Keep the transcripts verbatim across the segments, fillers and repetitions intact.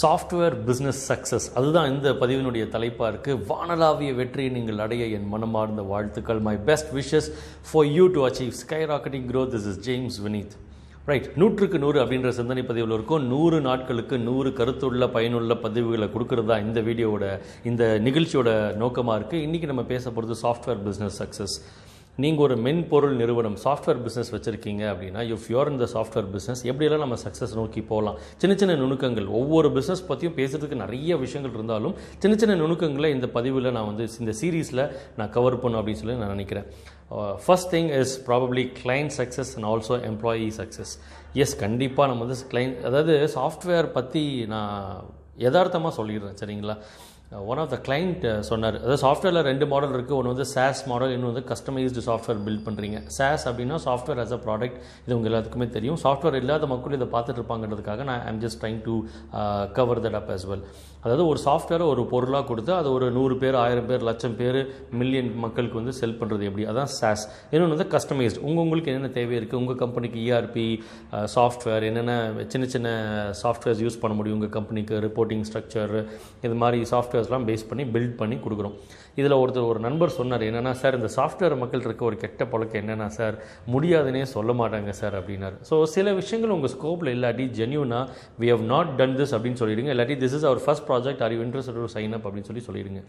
Software business success, அதுதான் இந்த பதிவினுடைய தலைப்பாக இருக்குது. வானளாவிய வெற்றியை நீங்கள் அடைய என் மனமார்ந்த வாழ்த்துக்கள். My best wishes for you to achieve sky rocketing growth. This is James Vineeth. Right, நூற்றுக்கு நூறு அப்படின்ற சிந்தனை பதிவில் இருக்கும். நூறு நாட்களுக்கு நூறு கருத்துள்ள பயனுள்ள பதிவுகளை கொடுக்குறது தான் இந்த வீடியோவோட, இந்த நிகழ்ச்சியோட நோக்கமாக இருக்குது. இன்றைக்கி நம்ம பேச போகிறது சாஃப்ட்வேர் பிஸ்னஸ் சக்ஸஸ். நீங்கள் ஒரு மென்பொருள் நிறுவனம், சாஃப்ட்வேர் பிஸ்னஸ் வச்சுருக்கீங்க அப்படின்னா, இஃப் யூஆர் இந்த சாஃப்ட்வேர் பிஸ்னஸ் எப்படியெல்லாம் நம்ம சக்ஸஸ் நோக்கி போகலாம், சின்ன சின்ன நுணுக்கங்கள். ஒவ்வொரு பிஸ்னஸ் பற்றியும் பேசுகிறதுக்கு நிறைய விஷயங்கள் இருந்தாலும் சின்ன சின்ன நுணுக்கங்களை இந்த பதிவில் நான் வந்து இந்த சீரீஸில் நான் கவர் பண்ணணும் அப்படின்னு சொல்லி நான் நினைக்கிறேன். First thing is probably client success and also employee success. Yes, கண்டிப்பாக நம்ம வந்து கிளைண்ட், அதாவது சாஃப்ட்வேர் பற்றி நான் யதார்த்தமாக சொல்லிடுறேன், சரிங்களா? ஒன் ஆஃப் த கிளைண்ட் சொன்னார், அதாவது சாஃப்ட்வேரில் ரெண்டு மாடல் இருக்குது. ஒன்று வந்து சாஸ் மாடல், இன்னும் வந்து கஸ்டமைஸ்டு சாஃப்ட்வேர் பில்ட் பண்ணுறீங்க. சாஸ் அப்படின்னா சாஃப்ட்வேர் ஆஸ் அ ப்ராடக்ட், இது உங்கள் எல்லாத்துக்குமே தெரியும். சாஃப்ட்வேர் இல்லாத மக்கள் இதை பார்த்துட்டு இருப்பாங்கிறதுக்காக நான் I'm just trying to cover that up as well. அதாவது ஒரு சாஃப்ட்வேரை ஒரு பொருளாக கொடுத்து அது ஒரு நூறு பேர், ஆயிரம் பேர், லட்சம் பேர், மில்லியன் மக்களுக்கு வந்து செல் பண்ணுறது எப்படி, அதான் சாஸ். இன்னொன்று வந்து கஸ்டமைஸ்டு, உங்கள் உங்களுக்கு என்னென்ன தேவை இருக்குது, உங்கள் கம்பெனிக்கு இஆர்பி சாஃப்ட்வேர், என்னென்ன சின்ன சின்ன சாஃப்ட்வேர்ஸ் யூஸ் பண்ண முடியும் உங்கள் கம்பெனிக்கு, ரிப்போர்ட்டிங் ஸ்ட்ரக்சர், இது மாதிரி சாஃப்ட்வேர்ஸ்லாம் பேஸ் பண்ணி பில்ட் பண்ணி கொடுக்குறோம். இதில் ஒருத்தர், ஒரு நண்பர் சொன்னார், என்னென்னா சார் இந்த சாஃப்ட்வேர் மக்கள் இருக்க ஒரு கெட்ட பழக்கம் என்னென்னா சார், முடியாதுன்னே சொல்ல மாட்டாங்க சார் அப்படின்னாரு. ஸோ சில விஷயங்கள் உங்கள் ஸ்கோப்பில் இல்லாட்டி ஜென்யூனா we have not done this அப்படின்னு சொல்லிடுங்க. இல்லாட்டி this is our first project, are you interest to sign up அப்படின்னு சொல்லி சொல்லிடுங்க.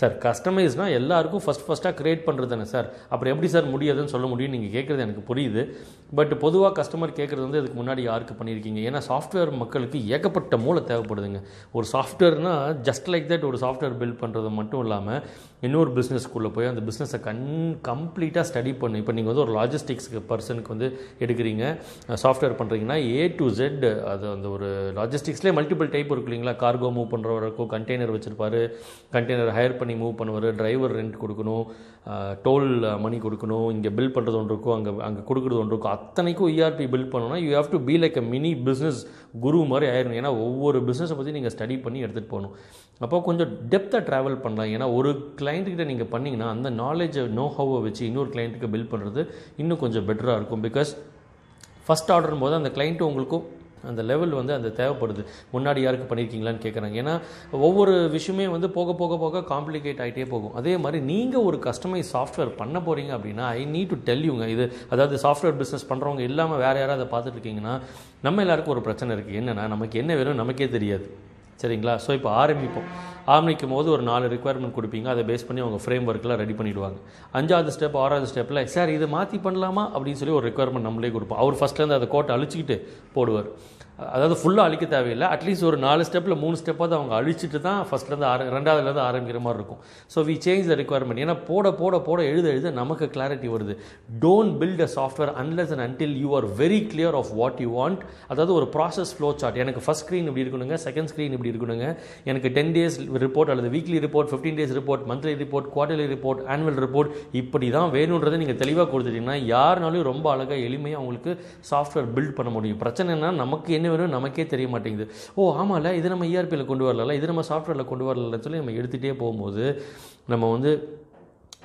சார் கஸ்டமைஸ்னால் எல்லாருக்கும் ஃபஸ்ட் ஃபஸ்ட்டாக கிரியேட் பண்ணுறது தானே சார், அப்புறம் எப்படி சார் முடியாதுன்னு சொல்ல முடியும்? நீங்கள் கேட்குறது எனக்கு புரியுது, பட் பொதுவாக கஸ்டமர் கேட்குறது வந்து இதுக்கு முன்னாடி யாருக்கு பண்ணியிருக்கீங்க? ஏன்னா சாஃப்ட்வேர் மக்களுக்கு ஏகப்பட்ட மூளை தேவைப்படுதுங்க. ஒரு சாஃப்ட்வேர்னால் ஜஸ்ட் லைக் தட் ஒரு சாஃப்ட்வேர் பில்ட் பண்ணுறது மட்டும் இல்லாமல் இன்னொரு பிஸ்னஸ் ஸ்கூலில் போய் அந்த பிஸ்னஸை கன் கம்ப்ளீட்டாக ஸ்டடி பண்ணு. இப்போ நீங்கள் வந்து ஒரு லாஜிஸ்டிக்ஸுக்கு பர்சனுக்கு வந்து எடுக்கிறீங்க, சாஃப்ட்வேர் பண்ணுறீங்கன்னா ஏ டு ஜெட், அது அந்த ஒரு லாஜிஸ்டிக்ஸ்லேயே மல்டிபிள் டைப் இருக்கு இல்லைங்களா? கார்கோ மூவ் பண்ணுறவரை இருக்கும், கண்டெய்னர் வச்சுருப்பார், கண்டெய்னர் ஹையர் பண்ணி மூவ் பண்ணுவார், டிரைவர் ரெண்ட் கொடுக்கணும், டோல் மணி கொடுக்கணும், இங்கே பில் பண்ணுறது ஒன்று இருக்கும், அங்கே அங்கே கொடுக்குறது ஒன்று இருக்கும். அத்தனைக்கும் இஆர்பி பில்ட் பண்ணணும்னா you have to be like a mini business குரு மாதிரி ஆயிரும். ஏன்னா ஒவ்வொரு பிஸ்னஸை பற்றி நீங்கள் ஸ்டடி பண்ணி எடுத்துகிட்டு போகணும். அப்போ கொஞ்சம் டெப்த்தாக ட்ராவல் பண்ணலாம். ஏன்னா ஒரு கிளைண்ட்டுக்கிட்ட நீங்கள் பண்ணிங்கன்னா அந்த நாலேஜை, நோ ஹவவை வச்சு இன்னொரு கிளைண்ட்டுக்கு பில்ட் பண்ணுறது இன்னும் கொஞ்சம் பெட்டராக இருக்கும். பிகாஸ் ஃபஸ்ட் ஆர்டர் போது அந்த கிளைண்ட்டு உங்களுக்கும் அந்த லெவல் வந்து அந்த தேவைப்படுது. முன்னாடி யாருக்கு பண்ணியிருக்கீங்களான்னு கேட்குறாங்க. ஏன்னா ஒவ்வொரு விஷயமே வந்து போக போக போக காம்ப்ளிகேட் ஆகிட்டே போகும். அதே மாதிரி நீங்கள் ஒரு கஸ்டமைஸ் சாஃப்ட்வேர் பண்ண போகிறீங்க அப்படின்னா ஐ நீட் டு டெல் யூங்க இது, அதாவது சாஃப்ட்வேர் பிஸ்னஸ் பண்ணுறவங்க இல்லாமல் வேறு யாராவது அதை பார்த்துட்டு இருக்கீங்கன்னா, நம்ம எல்லாருக்கும் ஒரு பிரச்சனை இருக்குது. என்னென்னா நமக்கு என்ன வேணும் நமக்கே தெரியாது, சரிங்களா? ஸோ இப்போ ஆரம்பிப்போம். ஆரம்பிக்கும் போது ஒரு நாலு ரெக்யர்மெண்ட் கொடுப்பீங்க, அதை பேஸ் பண்ணி அவங்க ஃப்ரேம் ஒர்க்கெலாம் ரெடி பண்ணிவிடுவாங்க. அஞ்சாவது ஸ்டெப், ஆறாவது ஸ்டெப்பில் சார் இதை மாற்றி பண்ணலாமா அப்படின்னு சொல்லி ஒரு ரெக்யர்மெண்ட் நம்மளே கொடுப்போம். அவர் ஃபஸ்ட்லேருந்து அதை கோட்டை அழிச்சிக்கிட்டு போடுவார். அதாவது ஃபுல்லாக அழிக்க தேவையில்லை, அட்லீஸ்ட் ஒரு நாலு ஸ்டெப்பில் மூணு ஸ்டெப்பாவது அவங்க அழிச்சிட்டு தான் ஃபஸ்ட்லேருந்து ஆர ரெண்டாவதுலேருந்து ஆரம்பிக்கிற மாதிரி இருக்கும். So we change the requirement. ஏன்னா போட போட போட எழுத எழுத நமக்கு கிளாரிட்டி வருது. Don't build a software unless and until you are very clear of what you want. அதாவது ஒரு ப்ராசஸ் ஃப்ளோ சார்ட், எனக்கு ஃபஸ்ட் ஸ்க்ரீன் இப்படி இருக்கணுங்க, செகண்ட் ஸ்க்ரீன் இப்படி இருக்கணுங்க, எனக்கு டென் டேஸ் ரிப்போர்ட் அல்லது weekly report, fifteen days report, monthly report, quarterly report, annual report, இப்படி தான் வேணுன்றதை நீங்கள் தெளிவாக கொடுத்துட்டீங்கன்னா யாருனாலும் ரொம்ப அழகாக எளிமையாக அவங்களுக்கு சாஃப்ட்வேர் பில்ட் பண்ண முடியும். பிரச்சனைனா நமக்கு என்ன வேணும் நமக்கே தெரிய மாட்டேங்குது. ஓ ஆமாம்ல, இது நம்ம இஆர்பியில் கொண்டு வரல, இது நம்ம சாஃப்ட்வேரில் கொண்டு வரலன்னு சொல்லி நம்ம எடுத்துகிட்டே போகும்போது நம்ம வந்து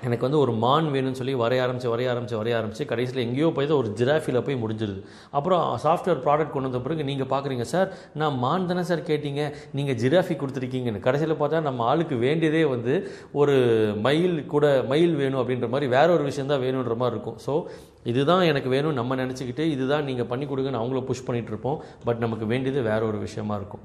எனக்கு வந்து ஒரு மான் வேணும்னு சொல்லி வரைய ஆரம்பிச்சு வரைய ஆரம்பிச்சு வரைய ஆரம்பிச்சு கடைசியில் எங்கேயோ போய் தான் ஒரு ஜிராஃபியில் போய் முடிஞ்சிருது. அப்புறம் சாஃப்ட்வேர் ப்ராடக்ட் கொண்டு வந்த பிறகு நீங்கள் பார்க்குறீங்க, சார் நான் மான் தானே சார் கேட்டீங்க, நீங்கள் ஜிராஃபி கொடுத்துருக்கீங்கன்னு. கடைசியில் பார்த்தா நம்ம ஆளுக்கு வேண்டியதே வந்து ஒரு மயில் கூட, மயில் வேணும் அப்படின்ற மாதிரி வேற ஒரு விஷயம் தான் வேணுன்ற மாதிரி இருக்கும். ஸோ இதுதான் எனக்கு வேணும் நம்ம நினச்சிக்கிட்டு இதுதான் நீங்கள் பண்ணி கொடுங்கன்னு அவங்கள புஷ் பண்ணிகிட்டு இருப்போம், பட் நமக்கு வேண்டியது வேற ஒரு விஷயமா இருக்கும்.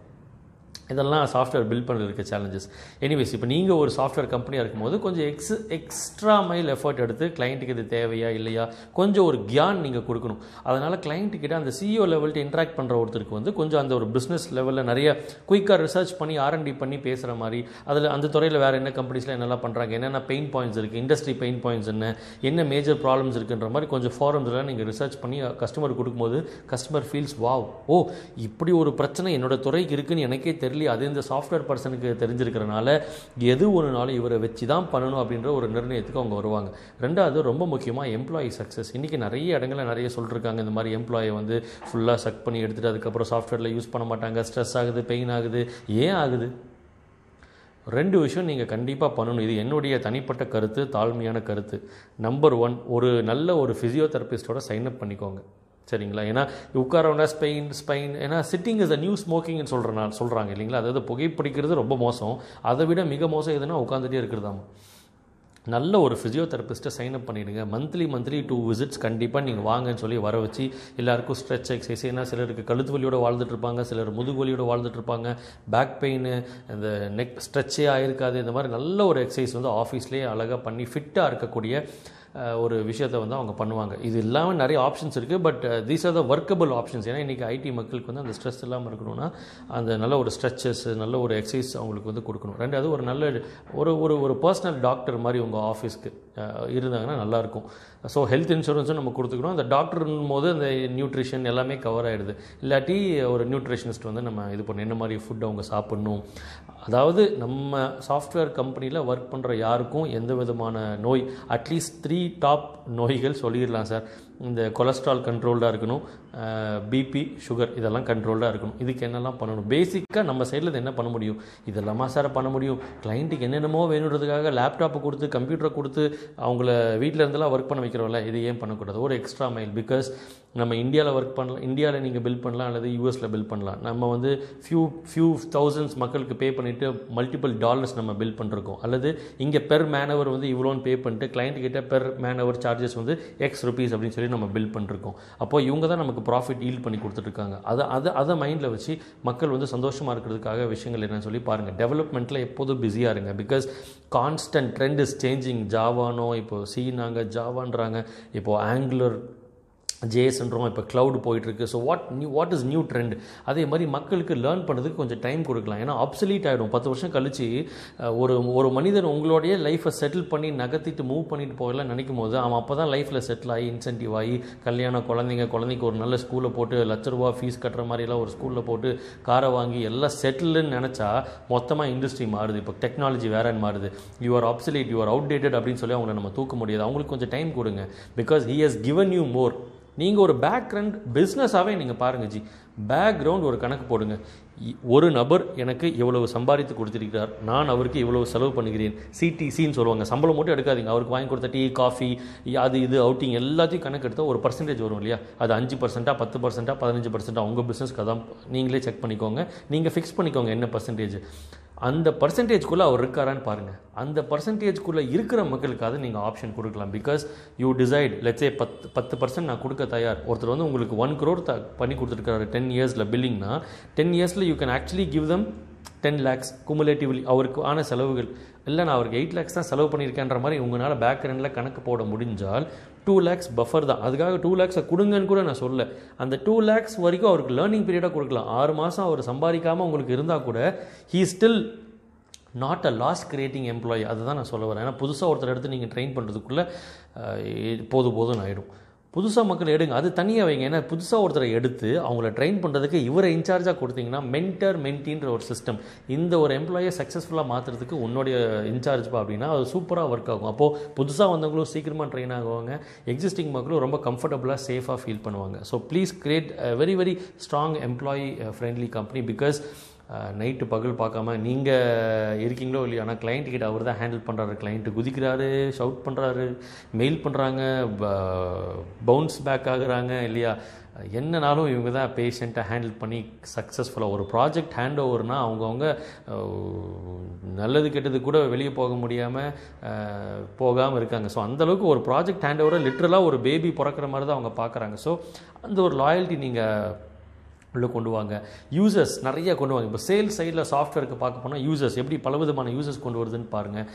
இதெல்லாம் சாஃப்ட்வேர் பில்ட் பண்ணுறது இருக்க சேலஞ்சஸ். எனிவேஸ், இப்போ நீங்கள் ஒரு சாஃப்ட்வேர் கம்பெனியாக இருக்கும்போது கொஞ்சம் எக்ஸ் எக்ஸ்ட்ரா மைல் எஃபர்ட் எடுத்து கிளைண்ட்டுக்கு இது தேவையா இல்லையா கொஞ்சம் ஒரு கியான் நீங்கள் கொடுக்கணும். அதனால் கிளைண்ட்டுக்கிட்ட அந்த சிஇஓ லெவல்ட்டு இன்ட்ராக்ட் பண்ணுற ஒருத்தருக்கு வந்து கொஞ்சம் அந்த ஒரு பிஸ்னஸ் லெவலில் நிறைய குயிக்காக ரிசர்ச் பண்ணி ஆர்என்டி பண்ணி பேசுகிற மாதிரி, அதில் அந்த துறையில் வேறு என்ன கம்பெனிஸில் என்னெல்லாம் பண்ணுறாங்க, என்னென்ன பெயின் பாயிண்ட்ஸ் இருக்குது, இண்டஸ்ட்ரி பெயின் பாயிண்ட்ஸ் என்ன, என்ன மேஜர் ப்ராப்ளம்ஸ் இருக்குன்ற மாதிரி கொஞ்சம் ஃபாரம்ஸ்லாம் நீங்கள் ரிசர்ச் பண்ணி கஸ்டமர் கொடுக்கும்போது கஸ்டமர் ஃபீல்ஸ் வாவ், ஓ இப்படி ஒரு பிரச்சனை என்னோடய துறைக்கு இருக்குதுன்னு எனக்கே தெரியல, அது இந்த சாஃப்ட்வேர் பர்சனுக்கு தெரிஞ்சிருக்கிறனால எது ஒரு நாளும் இவரை வச்சு தான் பண்ணணும் அப்படின்ற ஒரு நிர்ணயத்துக்கு அவங்க வருவாங்க. ரெண்டாவது, ரொம்ப முக்கியமாக எம்ப்ளாயி சக்ஸஸ். இன்றைக்கி நிறைய இடங்கள நிறைய சொல்லியிருக்காங்க, இந்த மாதிரி எம்ப்ளாயை வந்து ஃபுல்லாக சக் பண்ணி எடுத்துகிட்டு அதுக்கப்புறம் சாஃப்ட்வேரில் யூஸ் பண்ண மாட்டாங்க, ஸ்ட்ரெஸ் ஆகுது, பெயின் ஆகுது. ஏன் ஆகுது? ரெண்டு விஷயம் நீங்கள் கண்டிப்பாக பண்ணணும். இது என்னுடைய தனிப்பட்ட கருத்து, தாழ்மையான கருத்து. நம்பர் ஒன், ஒரு நல்ல ஒரு ஃபிசியோதெரபிஸ்டோட சைன் அப் பண்ணிக்கோங்க. சரிங்களா. ஏன்னா உட்காரவனா ஸ்பெயின் ஸ்பெயின் ஏன்னா சிட்டிங் இஸ் அ நியூ ஸ்மோக்கிங்னு சொல்கிறேன் நான் சொல்கிறாங்க இல்லைங்களா. அதாவது புகைப்பிடிக்கிறது ரொம்ப மோசம், அதை விட மிக மோசம் எதுனா உட்காந்துட்டே இருக்கிறதாமா. நல்ல ஒரு ஃபிசியோதெரபிஸ்ட்டை சைன் அப் பண்ணிவிடுங்க. மந்த்லி மந்த்லி டூ விசிட்ஸ் கண்டிப்பாக நீங்கள் வாங்கன்னு சொல்லி வர வச்சு எல்லாேருக்கும் ஸ்ட்ரெச் எக்ஸசைஸ். ஏன்னா சிலருக்கு கழுத்து வலியோடு வாழ்ந்துட்டுருப்பாங்க, சிலர் முதுகு வலியோடு வாழ்ந்துட்டுருப்பாங்க, பேக் பெயின், இந்த நெக் ஸ்ட்ரெச்சே ஆகிருக்காது. இந்த மாதிரி நல்ல ஒரு எக்ஸசைஸ் வந்து ஆஃபீஸ்லேயே அழகாக பண்ணி ஃபிட்டாக இருக்கக்கூடிய ஒரு விஷயத்தை வந்து அவங்க பண்ணுவாங்க. இது இல்லாமல் நிறைய ஆப்ஷன்ஸ் இருக்குது, but these are the workable options. ஏன்னா இன்றைக்கி ஐடி மக்களுக்கு வந்து அந்த ஸ்ட்ரெஸ் இல்லாமல் இருக்கணும்னா அந்த நல்ல ஒரு ஸ்ட்ரெச்சஸ், நல்ல ஒரு எக்ஸசைஸ் அவங்களுக்கு வந்து கொடுக்கணும். ரெண்டாவது ஒரு நல்ல ஒரு ஒரு ஒரு பர்சனல் டாக்டர் மாதிரி உங்கள் ஆஃபீஸ்க்கு இருந்தாங்கன்னா நல்லாயிருக்கும். ஸோ ஹெல்த் இன்சூரன்ஸும் நம்ம கொடுத்துக்கணும். அந்த டாக்டர்னும் போது அந்த நியூட்ரிஷன் எல்லாமே கவர் ஆகிடுது. இல்லாட்டி ஒரு நியூட்ரிஷனிஸ்ட் வந்து நம்ம இது பண்ண என்ன மாதிரி ஃபுட் அவங்க சாப்பிட்ணும். அதாவது நம்ம சாஃப்ட்வேர் கம்பெனியில் ஒர்க் பண்ணுற யாருக்கும் எந்த விதமான நோய், அட்லீஸ்ட் த்ரீ டாப் நோய்கள் சொல்லிடலாம் சார். இந்த கொலஸ்ட்ரால் கண்ட்ரோல்டாக இருக்கணும், பிபி, சுகர் இதெல்லாம் கண்ட்ரோல்டாக இருக்கணும். இதுக்கு என்னெல்லாம் பண்ணணும் பேசிக்காக நம்ம சைடில் இது என்ன பண்ண முடியும், இதெல்லாமா சார் பண்ண முடியும். கிளைண்ட்டுக்கு என்னென்னமோ வேணுன்றதுக்காக லேப்டாப்பை கொடுத்து கம்ப்யூட்டரை கொடுத்து அவங்கள வீட்டில் இருந்தெல்லாம் ஒர்க் பண்ண வைக்கிறோம்ல, இது ஏன் பண்ணக்கூடாது ஒரு எக்ஸ்ட்ரா மைல். பிகாஸ் நம்ம இந்தியாவில் ஒர்க் பண்ணலாம், இந்தியாவில் நீங்கள் பில் பண்ணலாம் அல்லது யூஎஸில் பில் பண்ணலாம். நம்ம வந்து ஃபியூ ஃபியூ தௌசண்ட்ஸ் மக்களுக்கு பே பண்ணிவிட்டு மல்டிபிள் டாலர்ஸ் நம்ம பில் பண்ணிருக்கோம். அல்லது இங்கே பெர் மேன் ஹவர் வந்து இவ்வளோன்னு பே பண்ணிட்டு கிளைண்ட் கிட்ட பெர் மேன் ஹவர் சார்ஜஸ் வந்து எக்ஸ் ருபீஸ் அப்படின்னு சொல்லி நம்ம பில் பண்ணிருக்கோம். அப்போ இவங்க தான் நமக்கு ப்ராஃபிட் ஈல்ட் பண்ணி கொடுத்துட்டு இருக்காங்க. அதை அதை அதை மைண்டில் வச்சு மக்கள் வந்து சந்தோஷமாக இருக்கிறதுக்காக விஷயங்கள் என்னன்னு சொல்லி பாருங்கள். டெவலப்மெண்ட்டில் எப்போதும் பிஸியாக இருங்க. Because constant trend is changing. ஜாவானோ இப்போது சீனாங்க, ஜாவான்றாங்க, இப்போது ஆங்குலர் ஜேஎஸ்ன்றோம், இப்போ க்ளவுடு போயிட்டுருக்கு. So what new what is new trend. அதே மாதிரி மக்களுக்கு லேர்ன் பண்ணுறதுக்கு கொஞ்சம் டைம் கொடுக்கலாம். ஏன்னா அப்சலீட் ஆகிடும். பத்து வருஷம் கழிச்சு ஒரு ஒரு மனிதன் உங்களுடைய லைஃப்பை செட்டில் பண்ணி நகர்த்திட்டு மூவ் பண்ணிட்டு போகலாம் நினைக்கும் போது அவன் அப்போ தான் லைஃப்பில் செட்டில் ஆகி இன்சென்டிவ் ஆகி கல்யாணம், குழந்தைங்க, குழந்தைக்கு ஒரு நல்ல ஸ்கூலில் போட்டு லட்ச ரூபா ஃபீஸ் கட்டுற மாதிரிலாம் ஒரு ஸ்கூலில் போட்டு காரை வாங்கி எல்லாம் செட்டில்னு நினச்சா மொத்தமாக இண்டஸ்ட்ரி மாறுது. இப்போ டெக்னாலஜி வேறன்னு மாறுது. You are obsolete, you are outdated அப்படின்னு சொல்லி அவங்கள நம்ம தூக்க முடியாது. அவங்களுக்கு கொஞ்சம் டைம் கொடுங்க. Because he has given you more. நீங்கள் ஒரு பேக்ரவுண்ட் பிஸ்னஸாகவே நீங்கள் பாருங்கள் ஜி. பேக்ரவுண்ட் ஒரு கணக்கு போடுங்க. ஒரு நபர் எனக்கு இவ்வளவு சம்பாதித்து கொடுத்திருக்கிறார், நான் அவருக்கு இவ்வளவு செலவு பண்ணுகிறேன். சிடிசின்னு சொல்லுவாங்க. சம்பளம் மட்டும் எடுக்காதீங்க. அவருக்கு வாங்கி கொடுத்த டீ, காஃபி, அது இது அவுட்டிங் எல்லாத்தையும் கணக்கு எடுத்தால் ஒரு பர்சன்டேஜ் வரும் இல்லையா. அது அஞ்சு பர்சென்ட்டா, பத்து பர்சென்ட்டா, பதினஞ்சு பர்சென்ட்டா, உங்கள் பிஸ்னஸ்க்கு அதான் நீங்களே செக் பண்ணிக்கோங்க. நீங்கள் ஃபிக்ஸ் பண்ணிக்கோங்க என்ன பர்சன்டேஜ். அந்த பர்சன்டேஜ்குள்ளே அவர் இருக்காரான்னு பாருங்கள். அந்த பர்சன்டேஜ்குள்ளே இருக்கிற மக்களுக்காக நீங்கள் ஆப்ஷன் கொடுக்கலாம். பிகாஸ் யூ டிசைட் லெட்ஸே பத்து பத்து பர்சன்ட் நான் கொடுக்க தயார். ஒருத்தர் வந்து உங்களுக்கு ஒன் க்ரோர் த பண்ணி கொடுத்துருக்காரு டென் இயர்ஸில் பில்லிங்னா, டென் இயர்ஸில் you can actually give them ten lakhs cumulatively. அவருக்கு ஆன செலவுகள் இல்லை, நான் அவருக்கு எயிட் லேக்ஸ் தான் செலவு பண்ணியிருக்கேன்ற மாதிரி உங்களால் பேக் ரெண்டில் கணக்கு போட முடிஞ்சால் டூ லேக்ஸ் பஃபர் தான். அதுக்காக டூ லேக்ஸை கொடுங்கன்னு கூட நான் சொல்ல. அந்த டூ லேக்ஸ் வரைக்கும் அவருக்கு லேர்னிங் பீரியடாக கொடுக்கலாம். ஆறு மாதம் அவர் சம்பாதிக்காமல் உங்களுக்கு இருந்தால் கூட he still not a loss creating employee. அதுதான் நான் சொல்ல வரேன். ஏன்னா புதுசாக ஒருத்தர் எடுத்து நீங்கள் ட்ரெயின் பண்ணுறதுக்குள்ளே போதும் போதும் ஆகிடும். புதுசாக மக்கள் எடுங்க, அது தனியாக வைங்க. ஏன்னா புதுசாக ஒருத்தரை எடுத்து அவங்கள ட்ரெயின் பண்ணுறதுக்கு இவரை இன்சார்ஜாக கொடுத்தீங்கன்னா மென்டர் மென்டின்ற ஒரு சிஸ்டம் இந்த ஒரு எம்ப்ளாயை சக்ஸஸ்ஃபுல்லாக மாற்றுறதுக்கு உன்னுடைய இன்சார்ஜ்ப்பா அப்படின்னா அது சூப்பராக ஒர்க் ஆகும். அப்போது புதுசாக வந்தவங்களும் சீக்கிரமாக ட்ரெயின் ஆகுவாங்க, எக்ஸிஸ்டிங் மக்களும் ரொம்ப கம்ஃபர்டபுளாக சேஃபாக ஃபீல் பண்ணுவாங்க. So please create a very very strong employee friendly company. Because night பகல் பார்க்காம நீங்கள் இருக்கீங்களோ இல்லையோ ஆனால் கிளைண்ட்டுக்கிட்ட அவர் தான் ஹேண்டில் பண்ணுறாரு. கிளைண்ட்டு குதிக்கிறாரு, ஷவுட் பண்ணுறாரு, மெயில் பண்ணுறாங்க, பவுன்ஸ் பேக் ஆகுறாங்க இல்லையா. என்னன்னாலும் இவங்க தான் பேஷண்ட்டை ஹேண்டில் பண்ணி சக்ஸஸ்ஃபுல்லாக ஒரு ப்ராஜெக்ட் ஹேண்ட் ஓவர்னால் அவங்கவுங்க நல்லது கெட்டது கூட வெளியே போக முடியாமல் போகாமல் இருக்காங்க. ஸோ அந்தளவுக்கு ஒரு ப்ராஜெக்ட் ஹேண்ட் ஓவரை லிட்ரலாக ஒரு பேபி பிறக்கிற மாதிரி தான் அவங்க பார்க்குறாங்க. ஸோ அந்த ஒரு லாயல்ட்டி நீங்கள் உள்ளே கொண்டு வாங்க. யூசர்ஸ் நிறையா கொண்டு வாங்க. இப்போ சேல்ஸ் சைடில் சாஃப்ட்வேருக்கு பார்க்க போனால் யூசர்ஸ் எப்படி பலவிதமான யூசர்ஸ் கொண்டு வருதுன்னு பாருங்கள்.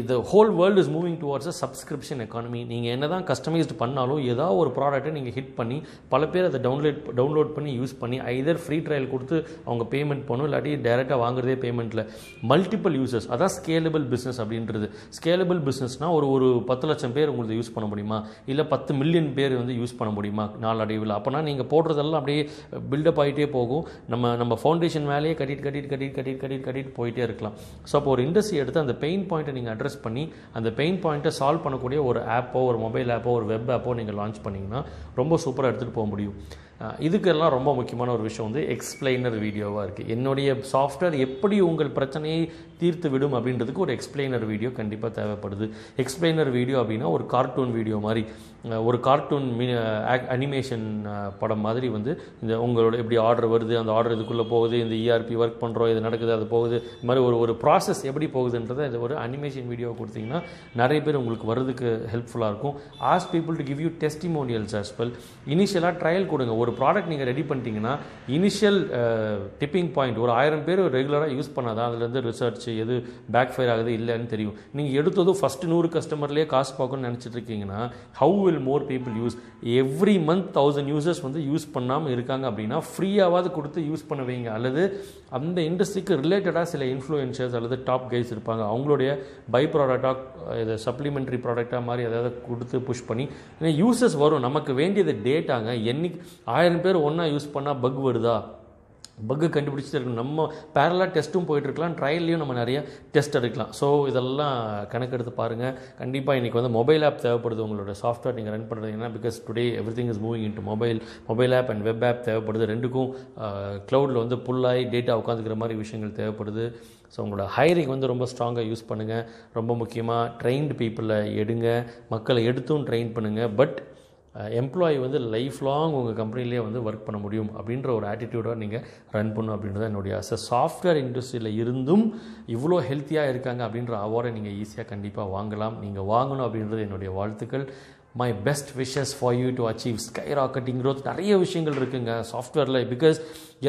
இது whole world is moving towards a subscription economy. நீங்கள் என்ன தான் கஸ்டமைஸ்டு பண்ணாலும் ஏதாவது ஒரு ப்ராடக்ட்டை நீங்கள் ஹிட் பண்ணி பல பேர் அதை டவுன்லோட் டவுன்லோட் பண்ணி யூஸ் பண்ணி ஐதர் ஃப்ரீ ட்ரையல் கொடுத்து அவங்க பேமெண்ட் பண்ணணும், இல்லாட்டி டேரெக்டாக வாங்குறதே பேமெண்ட்டில். மல்டிபிள் யூசர்ஸ் அதான் ஸ்கேலபிள் பிஸ்னஸ் அப்படின்றது. ஸ்கேலபிள் பிஸ்னஸ்னால் ஒரு ஒரு பத்து லட்சம் பேர் உங்களுக்கு யூஸ் பண்ண முடியுமா, இல்லை பத்து மில்லியன் பேர் வந்து யூஸ் பண்ண முடியுமா நாளடைவில். அப்போனா நீங்கள் போடுறதெல்லாம் அப்படியே பில்டப் போயிட்டே போகும். நம்ம நம்ம ஃபவுண்டேஷன் மேலேயே கட்டிட்டு கட்டிட்டு கட்டிட்டு கட்டிட்டு கட்டிட்டு கட்டிட்டு போயிட்டே இருக்கலாம். ஸோ அப்போ ஒரு இண்டஸ்ட்ரி எடுத்து அந்த பெயின் பாயிண்ட்டை நீங்கள் அட்ரஸ் பண்ணி அந்த பெயின் பாயிண்ட்டை சால்வ் பண்ணக்கூடிய ஒரு ஆப்போ, ஒரு மொபைல் ஆப்போ, ஒரு வெப் ஆப்போ நீங்கள் லான்ச் பண்ணிங்கன்னா ரொம்ப சூப்பராக எடுத்துகிட்டு போக முடியும். இதுக்கெல்லாம் ரொம்ப முக்கியமான ஒரு விஷயம் வந்து எக்ஸ்பிளைனர் வீடியோவாக இருக்குது. என்னுடைய சாஃப்ட்வேர் எப்படி உங்கள் பிரச்சனையை தீர்த்து விடும் அப்படின்றதுக்கு ஒரு எக்ஸ்பிளைனர் வீடியோ கண்டிப்பாக தேவைப்படுது. எக்ஸ்பிளைனர் வீடியோ அப்படின்னா ஒரு கார்ட்டூன் வீடியோ மாதிரி, ஒரு கார்ட்டூன் மீ அனிமேஷன் படம் மாதிரி வந்து இந்த உங்களோட எப்படி ஆர்டர் வருது, அந்த ஆர்டர் இதுக்குள்ளே போகுது, இந்த இஆர்பி ஒர்க் பண்ணுறோம், இது நடக்குது, அது போகுது, இது மாதிரி ஒரு ஒரு ப்ராசஸ் எப்படி போகுதுன்றதை இந்த ஒரு அனிமேஷன் வீடியோ கொடுத்தீங்கன்னா நிறைய பேர் உங்களுக்கு வர்றதுக்கு ஹெல்ப்ஃபுல்லாக இருக்கும். Ask people to give you testimonials as well. இனிஷியலாக ட்ரையல் கொடுங்க. ஒரு ப்ராடக்ட் நீங்கள் ரெடி பண்ணிட்டீங்கன்னா இனிஷியல் டிப்பிங் பாயிண்ட் ஒரு ஆயிரம் பேர் ரெகுலராக யூஸ் பண்ணாதான் அதுலேருந்து ரிசர்ச் எது பேக் ஃபயர் ஆகுது இல்லைன்னு தெரியும். நீங்கள் எடுத்ததும் ஃபஸ்ட்டு நூறு கஸ்டமர்லேயே காசு பார்க்கணும்னு நினச்சிட்டு இருக்கீங்கன்னா how will more people use? Every month thousand users வந்து யூஸ் பண்ணாமல் இருக்காங்க அப்படின்னா ஃப்ரீயாவது கொடுத்து யூஸ் பண்ண வைங்க. அல்லது அந்த இண்டஸ்ட்ரிக்கு ரிலேட்டடாக சில இன்ஃப்ளூயன்சர்ஸ் அல்லது டாப் கைஸ் இருப்பாங்க, அவங்களுடைய பை ப்ராடக்டாக இதை சப்ளிமெண்ட்ரி ப்ராடக்டாக மாதிரி ஏதாவது கொடுத்து புஷ் பண்ணி யூசர்ஸ் வரும். நமக்கு வேண்டியது டேட்டாங்க. என்னைக்கு ஆயிரம் பேர் ஒன்றா யூஸ் பண்ணால் பக் வருதா, பக்கு கண்டுபிடிச்சிட்டு இருக்கணும். நம்ம பேரலாக டெஸ்ட்டும் போயிட்டுருக்கலாம், ட்ரையல்லையும் நம்ம நிறையா டெஸ்ட் எடுக்கலாம். ஸோ இதெல்லாம் கணக்கெடுத்து பாருங்கள். கண்டிப்பாக இன்றைக்கி வந்து மொபைல் ஆப் தேவைப்படுது. உங்களோட சாஃப்ட்வேர் நீங்கள் ரன் பண்ணுறீங்கன்னா because today everything is moving into mobile mobile app and web app தேவைப்படுது. ரெண்டுக்கும் க்ளவுடில் வந்து புல்லாகி டேட்டா உட்காந்துக்கிற மாதிரி விஷயங்கள் தேவைப்படுது. ஸோ உங்களோட ஹையரிங் வந்து ரொம்ப ஸ்ட்ராங்காக யூஸ் பண்ணுங்கள். ரொம்ப முக்கியமாக ட்ரெயின்டு பீப்புளை எடுங்க, மக்களை எடுத்தும் ட்ரெயின் பண்ணுங்கள். பட் எம்ப்ளாயி வந்து லைஃப் லாங் உங்கள் கம்பெனிலே வந்து ஒர்க் பண்ண முடியும் அப்படின்ற ஒரு ஆட்டிடியூடாக நீங்கள் ரன் பண்ணணும் அப்படின்றத என்னுடைய ஆசை. சாஃப்ட்வேர் இண்டஸ்ட்ரியில் இருந்தும் இவ்வளோ ஹெல்த்தியாக இருக்காங்க அப்படின்ற அவார்டை நீங்கள் ஈஸியாக கண்டிப்பாக வாங்கலாம். நீங்கள் வாங்கணும் அப்படின்றது என்னுடைய வாழ்த்துக்கள். My best wishes for you to achieve sky rocketing growth. நிறைய விஷயங்கள் இருக்குங்க சாஃப்ட்வேரில். பிகாஸ்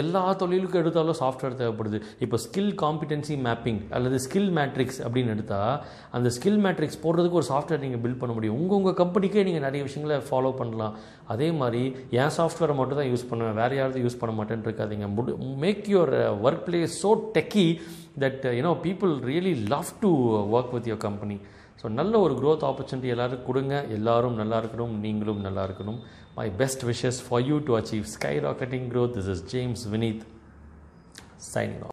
எல்லா தொழிலுக்கும் எடுத்தாலும் சாஃப்ட்வேர் தேவைப்படுது. இப்போ ஸ்கில் காம்பிடென்சி மேப்பிங் அல்லது ஸ்கில் மேட்ரிக்ஸ் அப்படின்னு எடுத்தால் அந்த ஸ்கில் மேட்ரிக்ஸ் போடுறதுக்கு ஒரு சாஃப்ட்வேர் நீங்கள் பில்ட் பண்ண முடியும். உங்கள் உங்கள் கம்பெனிக்கே நீங்கள் நிறைய விஷயங்களை ஃபாலோ பண்ணலாம். அதே மாதிரி என் சாஃப்ட்வேரை மட்டும் தான் யூஸ் பண்ணுவேன், வேறு யாரும் யூஸ் பண்ண மாட்டேன்னு இருக்காதிங்க. முடி make your work place so techie that you know people really love to work with your company. So நல்ல ஒரு growth opportunity எல்லோரும் கொடுங்க. எல்லோரும் நல்லா இருக்கணும், நீங்களும் நல்லா இருக்கணும். My best wishes for you to achieve sky rocketing growth. This is James Vineeth signing of.